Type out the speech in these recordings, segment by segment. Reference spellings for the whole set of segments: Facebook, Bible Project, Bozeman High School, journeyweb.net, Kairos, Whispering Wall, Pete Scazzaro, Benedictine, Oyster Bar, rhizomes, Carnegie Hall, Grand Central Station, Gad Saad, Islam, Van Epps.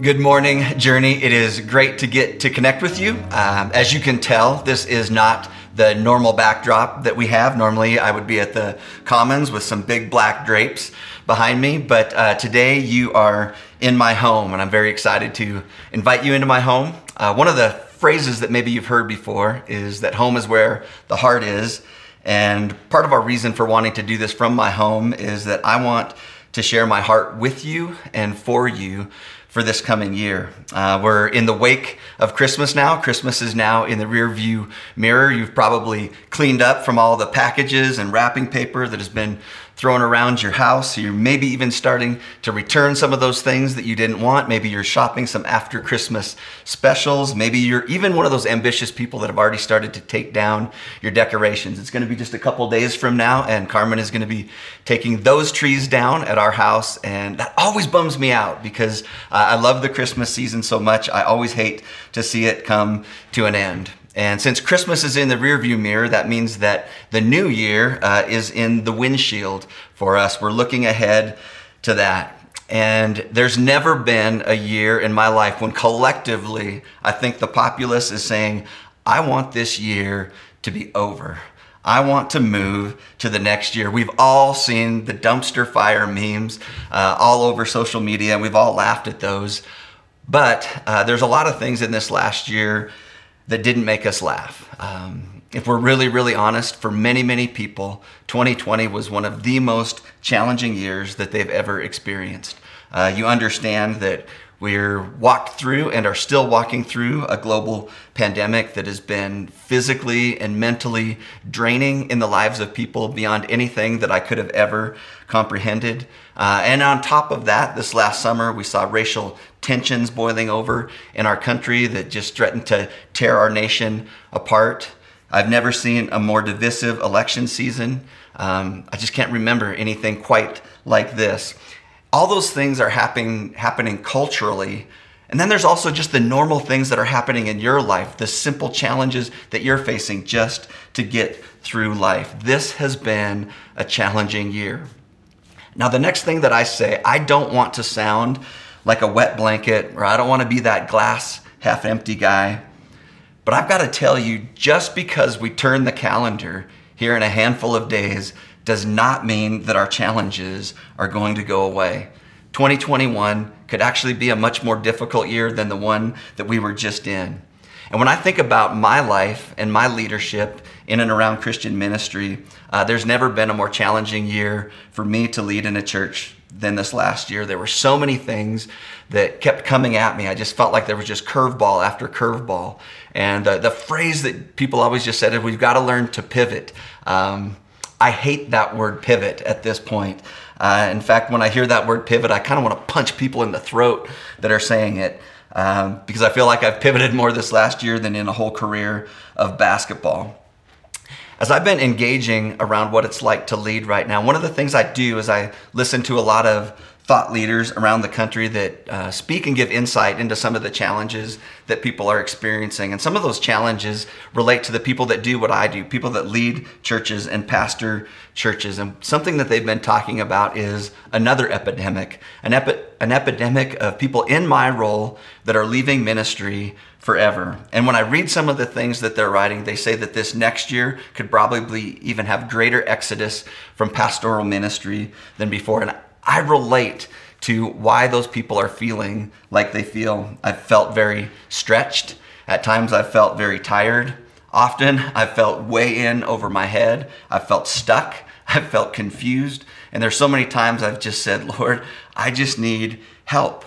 Good morning, Journey. It is great to get to connect with you. As you can tell, this is not the normal backdrop that we have. Normally, I would be at the Commons with some big black drapes behind me, but today you are in my home, and I'm very excited to invite you into my home. One of the phrases that maybe you've heard before is that home is where the heart is, and part of our reason for wanting to do this from my home is that I want to share my heart with you and for you for this coming year. We're in the wake of Christmas now. Christmas is now in the rear view mirror. You've probably cleaned up from all the packages and wrapping paper that has been thrown around your house. You're maybe even starting to return some of those things that you didn't want. Maybe you're shopping some after Christmas specials. Maybe you're even one of those ambitious people that have already started to take down your decorations. It's going to be just a couple days from now, and Carmen is going to be taking those trees down at our house, and that always bums me out because I love the Christmas season so much. I always hate to see it come to an end. And since Christmas is in the rearview mirror, that means that the new year is in the windshield for us. We're looking ahead to that. And there's never been a year in my life when collectively, I think the populace is saying, I want this year to be over. I want to move to the next year. We've all seen the dumpster fire memes all over social media, and we've all laughed at those. But there's a lot of things in this last year that didn't make us laugh. If we're really, really honest, for many, many people, 2020 was one of the most challenging years that they've ever experienced. You understand that we're walked through and are still walking through a global pandemic that has been physically and mentally draining in the lives of people beyond anything that I could have ever comprehended. And on top of that, this last summer, we saw racial tensions boiling over in our country that just threatened to tear our nation apart. I've never seen a more divisive election season. I just can't remember anything quite like this. All those things are happening culturally. And then there's also just the normal things that are happening in your life, the simple challenges that you're facing just to get through life. This has been a challenging year. Now, the next thing that I say, I don't want to sound like a wet blanket, or I don't want to be that glass half empty guy. But I've got to tell you, just because we turn the calendar here in a handful of days does not mean that our challenges are going to go away. 2021 could actually be a much more difficult year than the one that we were just in. And when I think about my life and my leadership in and around Christian ministry, there's never been a more challenging year for me to lead in a church than this last year. There were so many things that kept coming at me. I just felt like there was just curveball after curveball. And the phrase that people always just said is, we've got to learn to pivot. I hate that word pivot at this point. In fact, when I hear that word pivot, I kind of want to punch people in the throat that are saying it because I feel like I've pivoted more this last year than in a whole career of basketball. As I've been engaging around what it's like to lead right now, one of the things I do is I listen to a lot of thought leaders around the country that speak and give insight into some of the challenges that people are experiencing. And some of those challenges relate to the people that do what I do, people that lead churches and pastor churches. And something that they've been talking about is another epidemic, an epidemic of people in my role that are leaving ministry forever. And when I read some of the things that they're writing, they say that this next year could probably even have greater exodus from pastoral ministry than before. And I relate to why those people are feeling like they feel. I've felt very stretched. At times I've felt very tired. Often I've felt way in over my head. I've felt stuck. I've felt confused. And there's so many times I've just said, Lord, I just need help.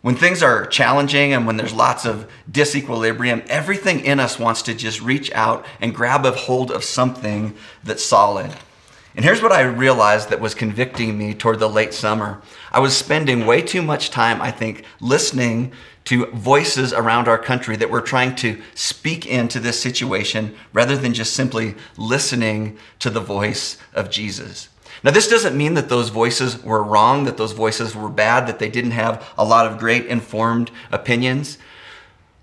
When things are challenging and when there's lots of disequilibrium, everything in us wants to just reach out and grab a hold of something that's solid. And here's what I realized that was convicting me toward the late summer. I was spending way too much time, I think, listening to voices around our country that were trying to speak into this situation rather than just simply listening to the voice of Jesus. Now, this doesn't mean that those voices were wrong, that those voices were bad, that they didn't have a lot of great informed opinions.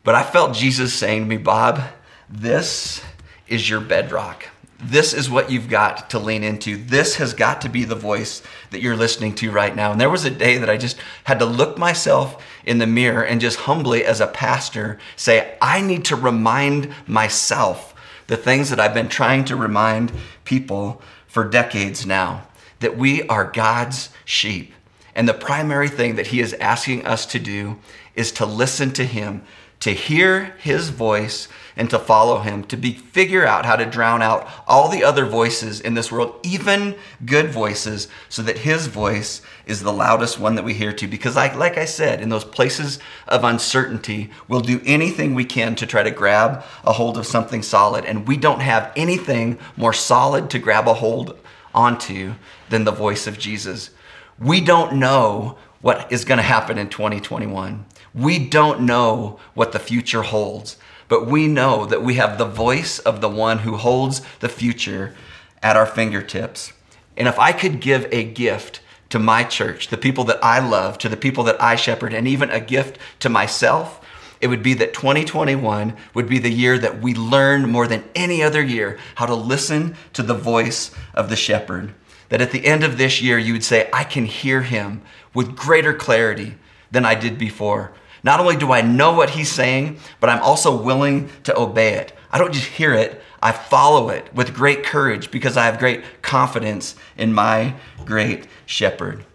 But I felt Jesus saying to me, Bob, this is your bedrock. this is what you've got to lean into. This has got to be the voice that you're listening to right now. And there was a day that I just had to look myself in the mirror and just humbly, as a pastor, say, I need to remind myself the things that I've been trying to remind people for decades now, that we are God's sheep. And the primary thing that He is asking us to do is to listen to Him, to hear His voice, and to follow Him, to figure out how to drown out all the other voices in this world, even good voices, so that His voice is the loudest one that we hear to. Because like I said, in those places of uncertainty, we'll do anything we can to try to grab a hold of something solid. And we don't have anything more solid to grab a hold onto than the voice of Jesus. We don't know what is going to happen in 2021. We don't know what the future holds, but we know that we have the voice of the one who holds the future at our fingertips. And if I could give a gift to my church, the people that I love, to the people that I shepherd, and even a gift to myself, it would be that 2021 would be the year that we learn more than any other year how to listen to the voice of the shepherd. That at the end of this year, you would say, I can hear Him with greater clarity than I did before. Not only do I know what He's saying, but I'm also willing to obey it. I don't just hear it, I follow it with great courage because I have great confidence in my great shepherd.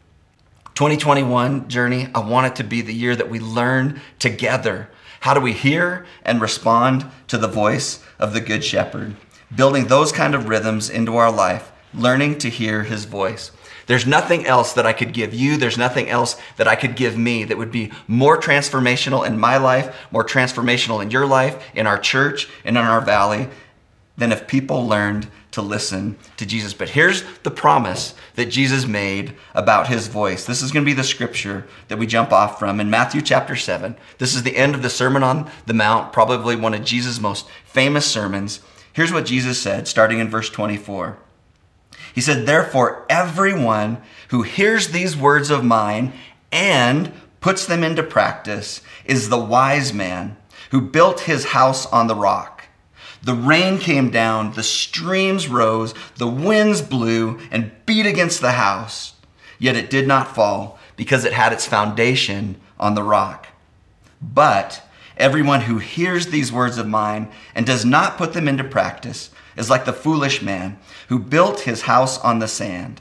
2021 journey, I want it to be the year that we learn together. How do we hear and respond to the voice of the Good Shepherd? Building those kind of rhythms into our life, learning to hear His voice. There's nothing else that I could give you. There's nothing else that I could give me that would be more transformational in my life, more transformational in your life, in our church, and in our valley, than if people learned to listen to Jesus. But here's the promise that Jesus made about His voice. This is going to be the scripture that we jump off from in Matthew chapter 7. This is the end of the Sermon on the Mount, probably one of Jesus' most famous sermons. Here's what Jesus said, starting in verse 24. He said, therefore, everyone who hears these words of mine and puts them into practice is the wise man who built his house on the rock. The rain came down, the streams rose, the winds blew and beat against the house, yet it did not fall because it had its foundation on the rock. But everyone who hears these words of mine and does not put them into practice is like the foolish man who built his house on the sand.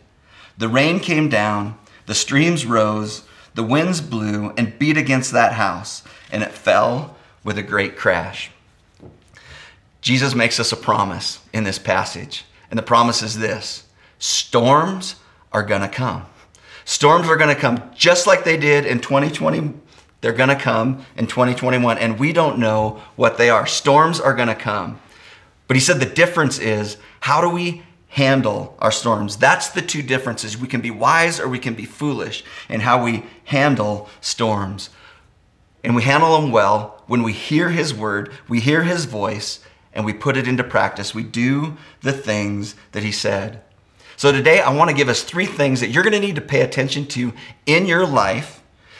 The rain came down, the streams rose, the winds blew and beat against that house, and it fell with a great crash. Jesus makes us a promise in this passage, and the promise is this: storms are gonna come. Storms are gonna come just like they did in 2020. They're gonna come in 2021, and we don't know what they are. Storms are gonna come. But He said the difference is, how do we handle our storms? That's the two differences. We can be wise or we can be foolish in how we handle storms. And we handle them well when we hear His word, we hear His voice, and we put it into practice. We do the things that He said. So today I want to give us three things that you're going to need to pay attention to in your life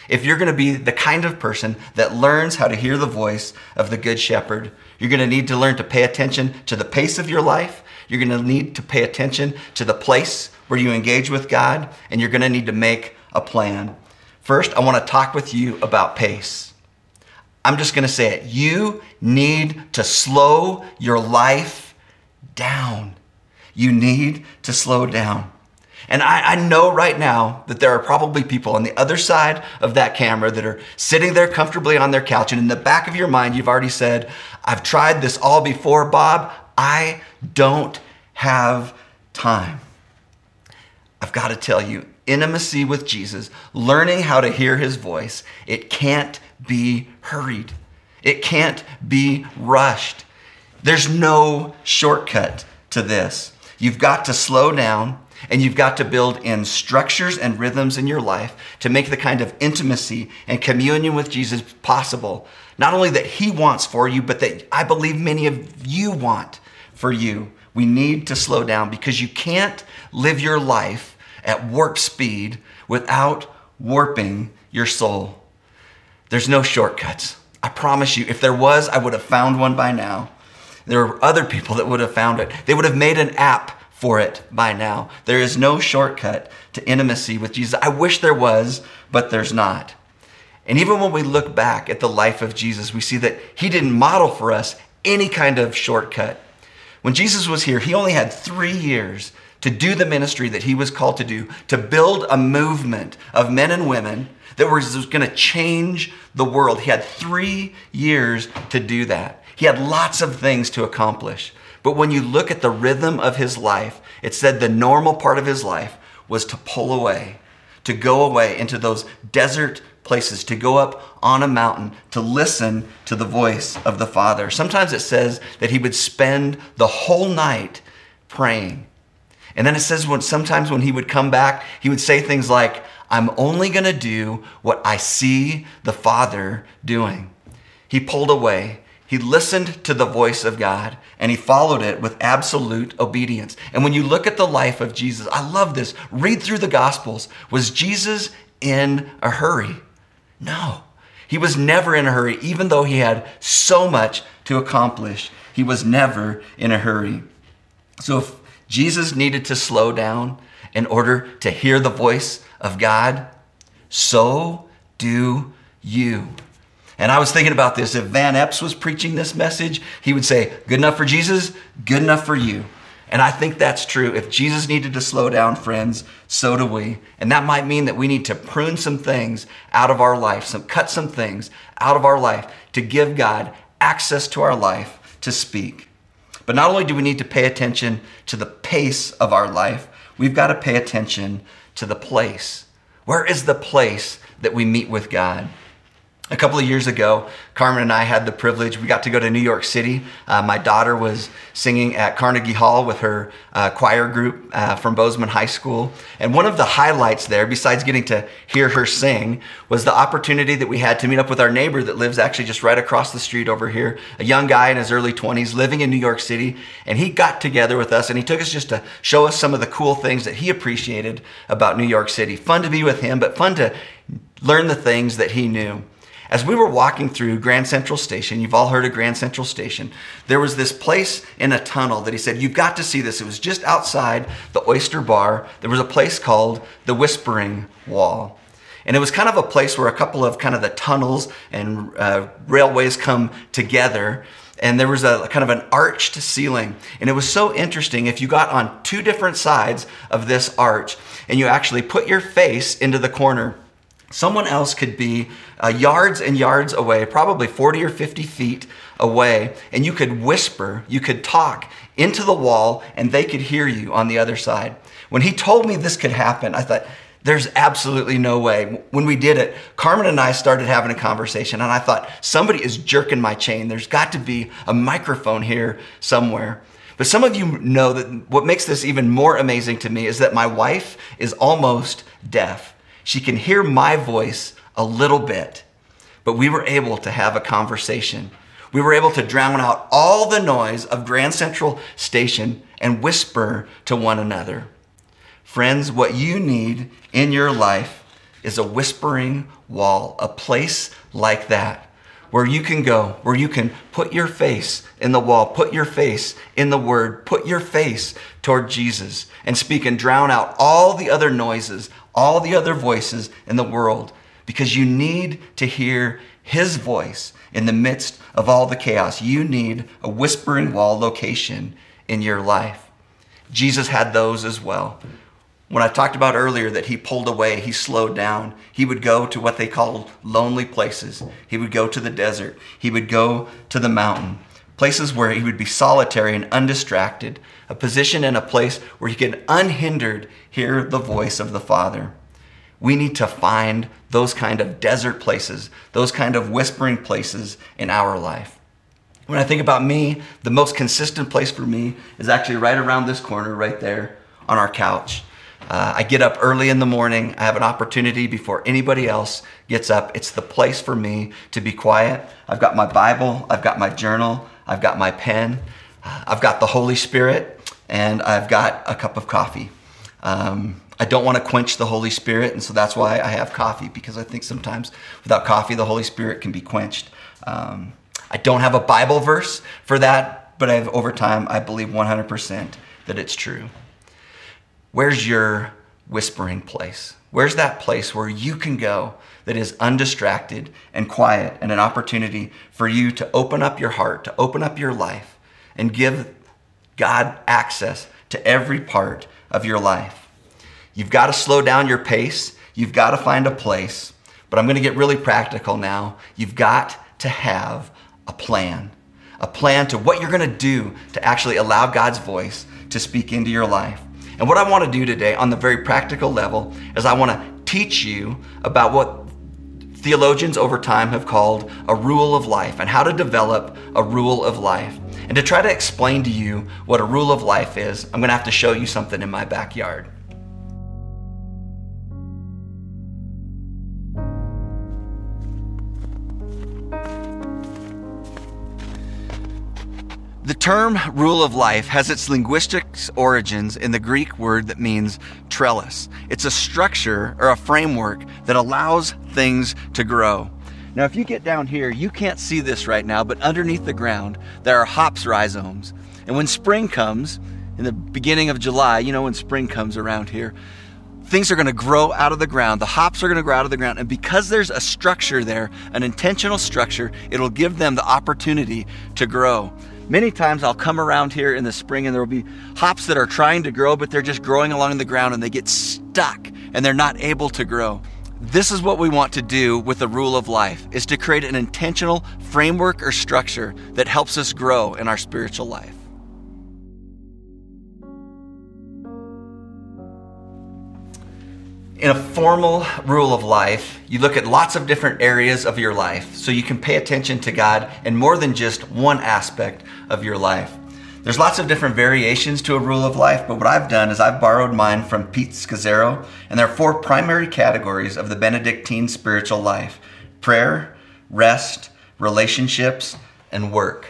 if you're going to be the kind of person that learns how to hear the voice of the Good Shepherd. You're going to need to learn to pay attention to the pace of your life. You're going to need to pay attention to the place where you engage with God, and you're going to need to make a plan. First, I want to talk with you about pace. I'm just going to say it. You need to slow your life down. You need to slow down. And I know right now that there are probably people on the other side of that camera that are sitting there comfortably on their couch, and in the back of your mind, you've already said, I've tried this all before, Bob. I don't have time. I've got to tell you, intimacy with Jesus, learning how to hear His voice, it can't be hurried. It can't be rushed. There's no shortcut to this. You've got to slow down. And you've got to build in structures and rhythms in your life to make the kind of intimacy and communion with Jesus possible. Not only that He wants for you, but that I believe many of you want for you. We need to slow down because you can't live your life at warp speed without warping your soul. There's no shortcuts. I promise you, if there was, I would have found one by now. There were other people that would have found it. They would have made an app for it by now. There is no shortcut to intimacy with Jesus. I wish there was, but there's not. And even when we look back at the life of Jesus, we see that he didn't model for us any kind of shortcut. When Jesus was here, he only had 3 years to do the ministry that he was called to do, to build a movement of men and women that was going to change the world. He had 3 years to do that. He had lots of things to accomplish. But when you look at the rhythm of his life, it said the normal part of his life was to pull away, to go away into those desert places, to go up on a mountain, to listen to the voice of the Father. Sometimes it says that he would spend the whole night praying. And then it says sometimes when he would come back, he would say things like, I'm only going to do what I see the Father doing. He pulled away. He listened to the voice of God, and he followed it with absolute obedience. And when you look at the life of Jesus, I love this. Read through the Gospels. Was Jesus in a hurry? No, he was never in a hurry. Even though he had so much to accomplish, he was never in a hurry. So if Jesus needed to slow down in order to hear the voice of God, so do you. And I was thinking about this. If Van Epps was preaching this message, he would say, good enough for Jesus, good enough for you. And I think that's true. If Jesus needed to slow down, friends, so do we. And that might mean that we need to prune some things out of our life, cut some things out of our life to give God access to our life to speak. But not only do we need to pay attention to the pace of our life, we've got to pay attention to the place. Where is the place that we meet with God? A couple of years ago, Carmen and I had the privilege, we got to go to New York City. My daughter was singing at Carnegie Hall with her choir group from Bozeman High School. And one of the highlights there, besides getting to hear her sing, was the opportunity that we had to meet up with our neighbor that lives actually just right across the street over here, a young guy in his early 20s living in New York City. And he got together with us and he took us just to show us some of the cool things that he appreciated about New York City. Fun to be with him, but fun to learn the things that he knew. As we were walking through Grand Central Station, you've all heard of Grand Central Station, there was this place in a tunnel that he said, you've got to see this. It was just outside the Oyster Bar. There was a place called the Whispering Wall. And it was kind of a place where a couple of kind of the tunnels and railways come together. And there was a kind of an arched ceiling. And it was so interesting. If you got on two different sides of this arch and you actually put your face into the corner, someone else could be yards and yards away, probably 40 or 50 feet away, and you could whisper, you could talk into the wall, and they could hear you on the other side. When he told me this could happen, I thought, there's absolutely no way. When we did it, Carmen and I started having a conversation, and I thought, somebody is jerking my chain. There's got to be a microphone here somewhere. But some of you know that what makes this even more amazing to me is that my wife is almost deaf. She can hear my voice a little bit, but we were able to have a conversation. We were able to drown out all the noise of Grand Central Station and whisper to one another. Friends, what you need in your life is a whispering wall, a place like that, where you can go, where you can put your face in the wall, put your face in the Word, put your face toward Jesus and speak and drown out all the other noises, all the other voices in the world, because you need to hear His voice in the midst of all the chaos. You need a whispering wall location in your life. Jesus had those as well. When I talked about earlier that he pulled away, he slowed down. He would go to what they called lonely places. He would go to the desert. He would go to the mountain, places where he would be solitary and undistracted, a position and a place where he could unhindered hear the voice of the Father. We need to find those kind of desert places, those kind of whispering places in our life. When I think about me, the most consistent place for me is actually right around this corner, right there on our couch. I get up early in the morning. I have an opportunity before anybody else gets up. It's the place for me to be quiet. I've got my Bible. I've got my journal. I've got my pen. I've got the Holy Spirit, and I've got a cup of coffee. I don't want to quench the Holy Spirit, and so that's why I have coffee, because I think sometimes without coffee, the Holy Spirit can be quenched. I don't have a Bible verse for that but I've over time, I believe 100% that it's true. Where's your whispering place? Where's that place where you can go that is undistracted and quiet, and an opportunity for you to open up your heart, to open up your life, and give God access to every part of your life? You've got to slow down your pace. You've got to find a place. But I'm going to get really practical now. You've got to have a plan to what you're going to do to actually allow God's voice to speak into your life. And what I want to do today on the very practical level is I want to teach you about what theologians over time have called a rule of life, and how to develop a rule of life. And to try to explain to you what a rule of life is, I'm going to have to show you something in my backyard. The term rule of life has its linguistic origins in the Greek word that means trellis. It's a structure or a framework that allows things to grow. Now, if you get down here, you can't see this right now, but underneath the ground, there are hops rhizomes. And when spring comes, in the beginning of July, you know, when spring comes around here, things are going to grow out of the ground. The hops are going to grow out of the ground. And because there's a structure there, an intentional structure, it'll give them the opportunity to grow. Many times I'll come around here in the spring and there'll be hops that are trying to grow, but they're just growing along the ground and they get stuck and they're not able to grow. This is what we want to do with the rule of life, is to create an intentional framework or structure that helps us grow in our spiritual life. In a formal rule of life, you look at lots of different areas of your life so you can pay attention to God in more than just one aspect of your life. There's lots of different variations to a rule of life, but what I've done is I've borrowed mine from Pete Scazzaro, and there are four primary categories of the Benedictine spiritual life: prayer, rest, relationships, and work.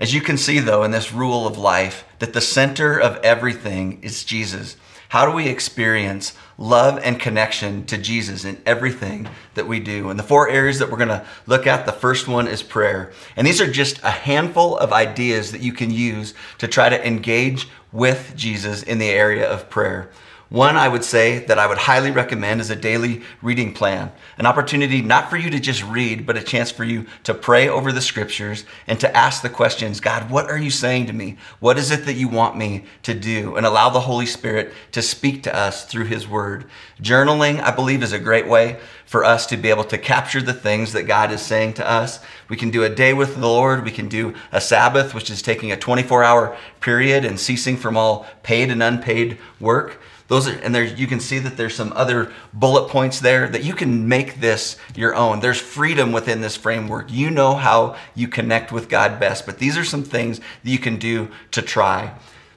As you can see, though, in this rule of life, that the center of everything is Jesus. How do we experience love and connection to Jesus in everything that we do? And the four areas that we're going to look at, the first one is prayer. And these are just a handful of ideas that you can use to try to engage with Jesus in the area of prayer. One I would say that I would highly recommend is a daily reading plan, an opportunity not for you to just read, but a chance for you to pray over the scriptures and to ask the questions, God, what are you saying to me? What is it that you want me to do? And allow the Holy Spirit to speak to us through his word. Journaling, I believe, is a great way for us to be able to capture the things that God is saying to us. We can do a day with the Lord. We can do a Sabbath, which is taking a 24-hour period and ceasing from all paid and unpaid work. You can see that there's some other bullet points there that you can make this your own. There's freedom within this framework. You know how you connect with God best, but these are some things that you can do to try.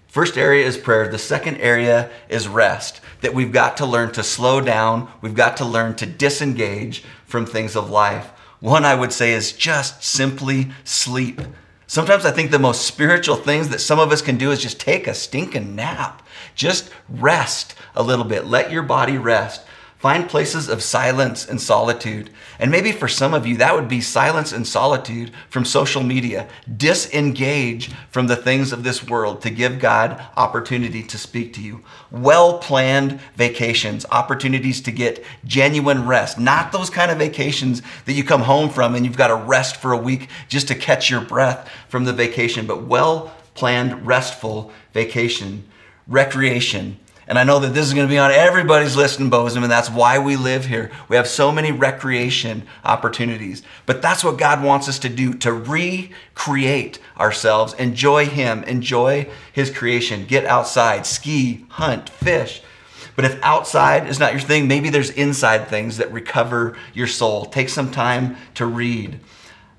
First area is prayer. The second area is rest, that we've got to learn to slow down. We've got to learn to disengage from things of life. One I would say is just simply sleep. Sometimes I think the most spiritual things that some of us can do is just take a stinking nap. Just rest a little bit. Let your body rest. Find places of silence and solitude. And maybe for some of you, that would be silence and solitude from social media. Disengage from the things of this world to give God opportunity to speak to you. Well-planned vacations, opportunities to get genuine rest. Not those kind of vacations that you come home from and you've got to rest for a week just to catch your breath from the vacation, but well-planned, restful vacation. Recreation. And I know that this is going to be on everybody's list in Bozeman, and that's why we live here. We have so many recreation opportunities. But that's what God wants us to do, to recreate ourselves, enjoy Him, enjoy His creation, get outside, ski, hunt, fish. But if outside is not your thing, maybe there's inside things that recover your soul. Take some time to read.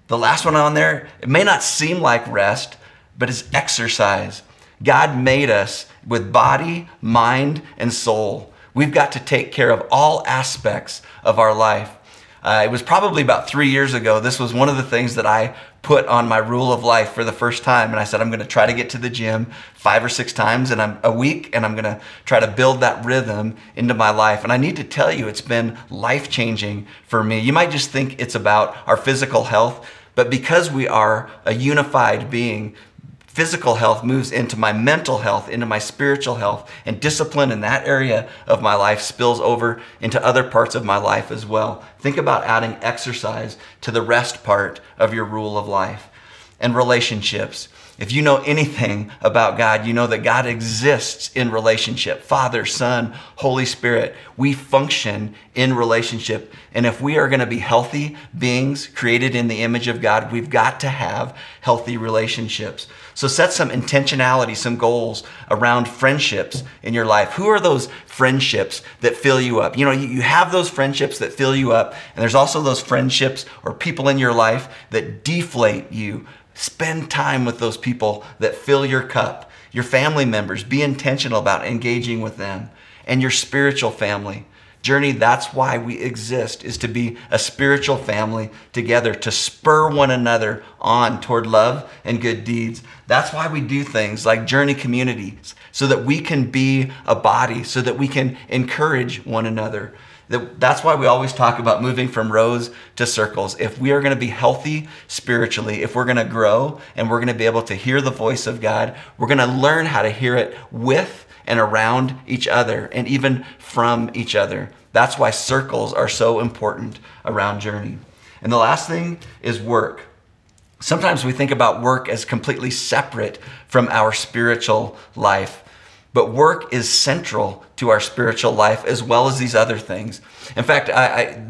The last one on there, it may not seem like rest, but it's exercise. God made us with body, mind, and soul. We've got to take care of all aspects of our life. It was probably about 3 years ago, this was one of the things that I put on my rule of life for the first time. And I said, I'm going to try to get to the gym 5 or 6 times a week, and I'm going to try to build that rhythm into my life. And I need to tell you, it's been life-changing for me. You might just think it's about our physical health, but because we are a unified being, physical health moves into my mental health, into my spiritual health, and discipline in that area of my life spills over into other parts of my life as well. Think about adding exercise to the rest part of your rule of life. And relationships. If you know anything about God, you know that God exists in relationship. Father, Son, Holy Spirit, we function in relationship. And if we are going to be healthy beings created in the image of God, we've got to have healthy relationships. So set some intentionality, some goals around friendships in your life. Who are those friendships that fill you up? You know, you have those friendships that fill you up, and there's also those friendships or people in your life that deflate you. Spend time with those people that fill your cup. Your family members, be intentional about engaging with them. And your spiritual family. Journey, that's why we exist, is to be a spiritual family together, to spur one another on toward love and good deeds. That's why we do things like Journey Communities, so that we can be a body, so that we can encourage one another. That's why we always talk about moving from rows to circles. If we are going to be healthy spiritually, if we're going to grow and we're going to be able to hear the voice of God, we're going to learn how to hear it with and around each other and even from each other. That's why circles are so important around Journey. And the last thing is work. Sometimes we think about work as completely separate from our spiritual life. But work is central to our spiritual life as well as these other things. In fact,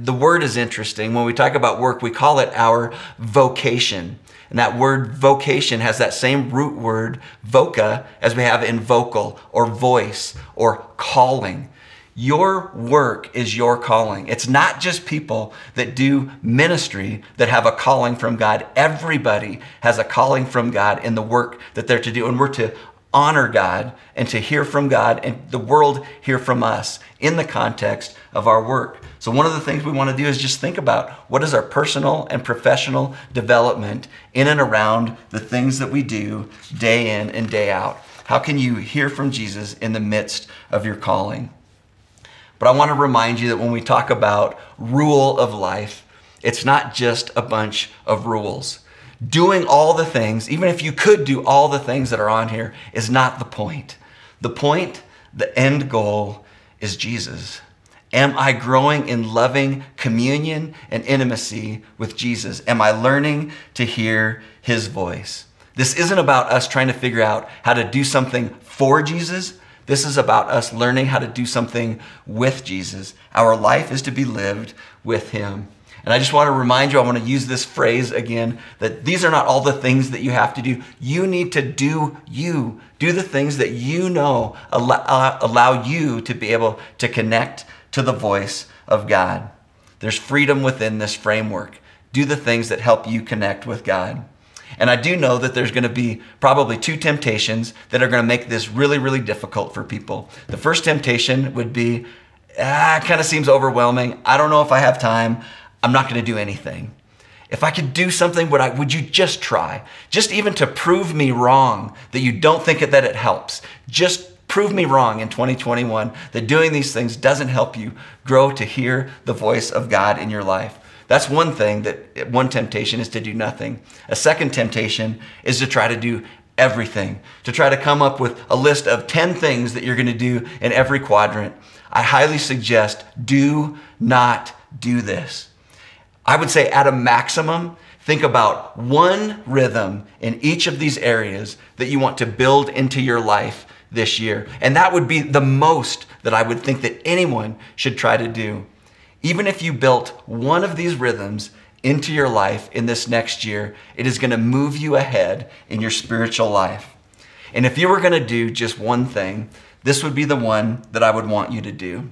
the word is interesting. When we talk about work, we call it our vocation. And that word vocation has that same root word, voca, as we have in vocal or voice or calling. Your work is your calling. It's not just people that do ministry that have a calling from God. Everybody has a calling from God in the work that they're to do. And we're to honor God and to hear from God and the world hear from us in the context of our work. So one of the things we want to do is just think about what is our personal and professional development in and around the things that we do day in and day out. How can you hear from Jesus in the midst of your calling? But I want to remind you that when we talk about rule of life, it's not just a bunch of rules. Doing all the things, even if you could do all the things that are on here, is not the point. The point, the end goal, is Jesus. Am I growing in loving communion and intimacy with Jesus? Am I learning to hear his voice? This isn't about us trying to figure out how to do something for Jesus. This is about us learning how to do something with Jesus. Our life is to be lived with him. And I just want to remind you, I want to use this phrase again, that these are not all the things that you have to do. You need to do you. Do the things that you know allow you to be able to connect to the voice of God. There's freedom within this framework. Do the things that help you connect with God. And I do know that there's going to be probably two temptations that are going to make this really, really difficult for people. The first temptation would be, it kind of seems overwhelming. I don't know if I have time. I'm not going to do anything. If I could do something, would you just try? Just even to prove me wrong that you don't think that it helps. Just prove me wrong in 2021 that doing these things doesn't help you grow to hear the voice of God in your life. That's one temptation is to do nothing. A second temptation is to try to do everything, to try to come up with a list of 10 things that you're going to do in every quadrant. I highly suggest do not do this. I would say at a maximum, think about one rhythm in each of these areas that you want to build into your life this year. And that would be the most that I would think that anyone should try to do. Even if you built one of these rhythms into your life in this next year, it is going to move you ahead in your spiritual life. And if you were going to do just one thing, this would be the one that I would want you to do.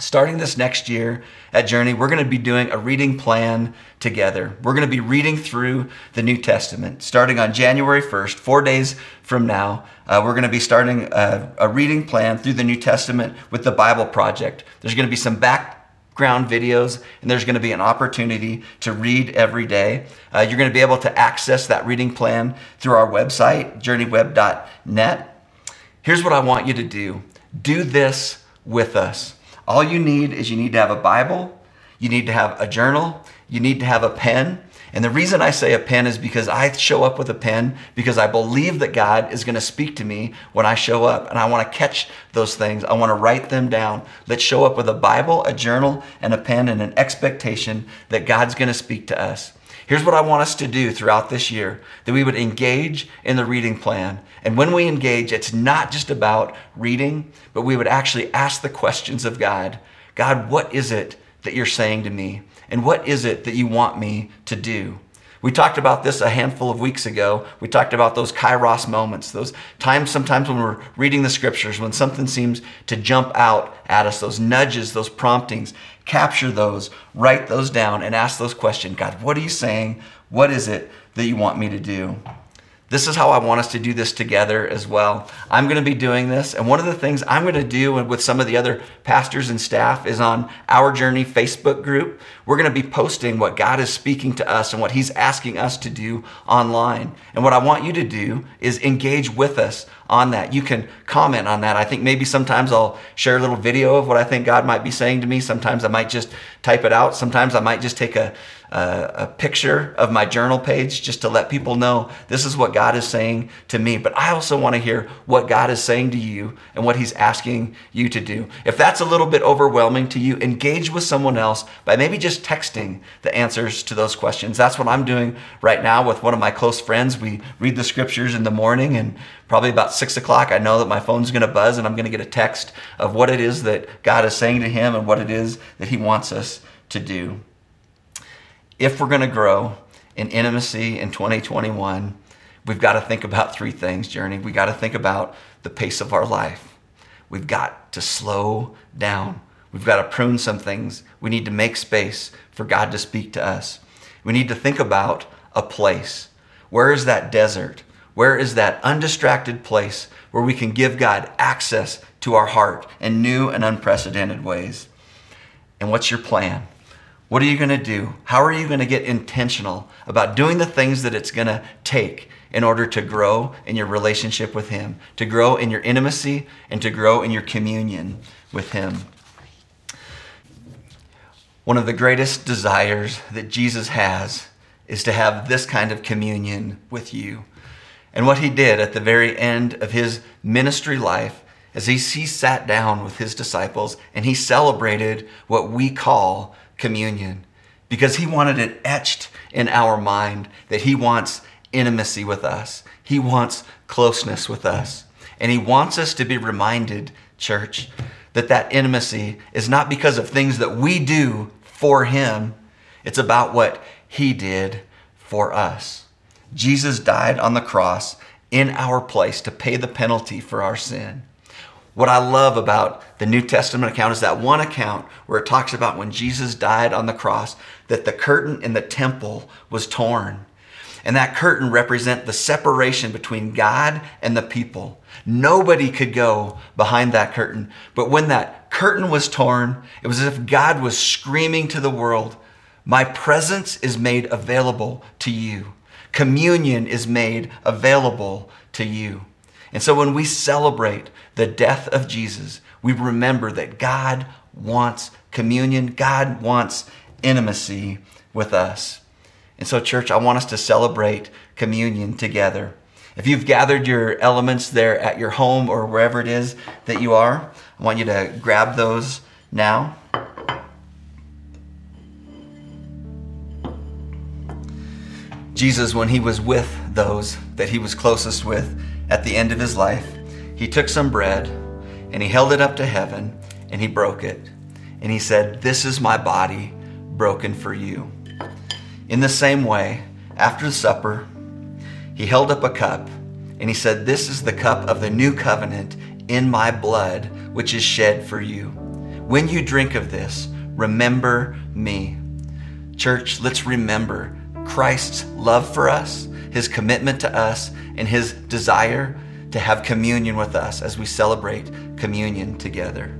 Starting this next year at Journey, we're going to be doing a reading plan together. We're going to be reading through the New Testament. Starting on January 1st, 4 days from now, we're going to be starting a reading plan through the New Testament with the Bible Project. There's going to be some background videos, and there's going to be an opportunity to read every day. You're going to be able to access that reading plan through our website, journeyweb.net. Here's what I want you to do. Do this with us. All you need is you need to have a Bible, you need to have a journal, you need to have a pen, And the reason I say a pen is because I show up with a pen because I believe that God is going to speak to me when I show up. And I want to catch those things. I want to write them down. Let's show up with a Bible, a journal, and a pen, and an expectation that God's going to speak to us. Here's what I want us to do throughout this year, that we would engage in the reading plan. And when we engage, it's not just about reading, but we would actually ask the questions of God. God, what is it that you're saying to me? And what is it that you want me to do? We talked about this a handful of weeks ago. We talked about those Kairos moments, those times sometimes when we're reading the scriptures, when something seems to jump out at us, those nudges, those promptings. Capture those, write those down, and ask those questions. God, what are you saying? What is it that you want me to do? This is how I want us to do this together as well. I'm going to be doing this. And one of the things I'm going to do with some of the other pastors and staff is on Our Journey Facebook group, we're going to be posting what God is speaking to us and what he's asking us to do online. And what I want you to do is engage with us on that. You can comment on that. I think maybe sometimes I'll share a little video of what I think God might be saying to me. Sometimes I might just type it out. Sometimes I might just take a picture of my journal page just to let people know this is what God is saying to me. But I also want to hear what God is saying to you and what he's asking you to do. If that's a little bit overwhelming to you, engage with someone else by maybe just texting the answers to those questions. That's what I'm doing right now with one of my close friends. We read the scriptures in the morning, and probably about 6 o'clock, I know that my phone's going to buzz and I'm going to get a text of what it is that God is saying to him and what it is that he wants us to do. If we're going to grow in intimacy in 2021, we've got to think about three things, Journey. We got to think about the pace of our life. We've got to slow down. We've got to prune some things. We need to make space for God to speak to us. We need to think about a place. Where is that desert? Where is that undistracted place where we can give God access to our heart in new and unprecedented ways? And what's your plan? What are you going to do? How are you going to get intentional about doing the things that it's going to take in order to grow in your relationship with him, to grow in your intimacy, and to grow in your communion with him? One of the greatest desires that Jesus has is to have this kind of communion with you. And what he did at the very end of his ministry life is he sat down with his disciples and he celebrated what we call communion, because he wanted it etched in our mind that he wants intimacy with us. He wants closeness with us. And he wants us to be reminded, church, that that intimacy is not because of things that we do for him. It's about what he did for us. Jesus died on the cross in our place to pay the penalty for our sin. What I love about the New Testament account is that one account where it talks about when Jesus died on the cross, that the curtain in the temple was torn. And that curtain represents the separation between God and the people. Nobody could go behind that curtain. But when that curtain was torn, it was as if God was screaming to the world, "My presence is made available to you. Communion is made available to you." And so when we celebrate the death of Jesus, we remember that God wants communion. God wants intimacy with us. And so, church, I want us to celebrate communion together. If you've gathered your elements there at your home or wherever it is that you are, I want you to grab those now. Jesus, when he was with those that he was closest with at the end of his life, he took some bread and he held it up to heaven and he broke it. And he said, "This is my body broken for you." In the same way, after the supper, he held up a cup and he said, "This is the cup of the new covenant in my blood, which is shed for you. When you drink of this, remember me." Church, let's remember Christ's love for us, his commitment to us, and his desire to have communion with us as we celebrate communion together.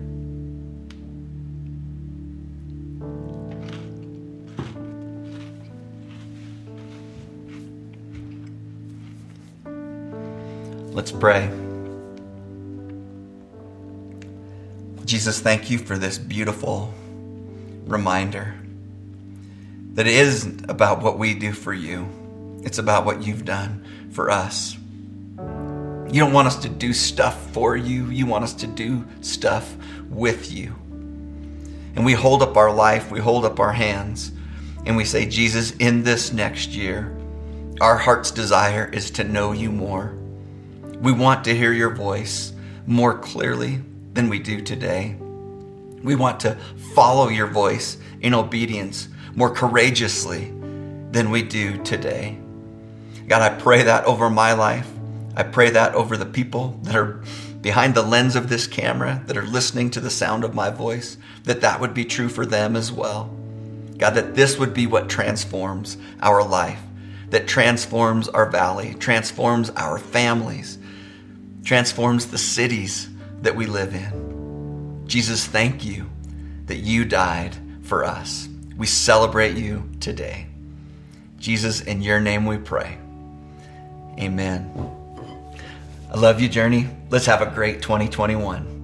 Let's pray. Jesus, thank you for this beautiful reminder That it isn't about what we do for you. It's about what you've done for us. You don't want us to do stuff for you. You want us to do stuff with you. And we hold up our life. We hold up our hands. And we say, Jesus, in this next year, our heart's desire is to know you more. We want to hear your voice more clearly than we do today. We want to follow your voice in obedience more courageously than we do today. God, I pray that over my life. I pray that over the people that are behind the lens of this camera, that are listening to the sound of my voice, that would be true for them as well. God, that this would be what transforms our life, that transforms our valley, transforms our families, transforms the cities that we live in. Jesus, thank you that you died for us. We celebrate you today. Jesus, in your name we pray. Amen. I love you, Journey. Let's have a great 2021.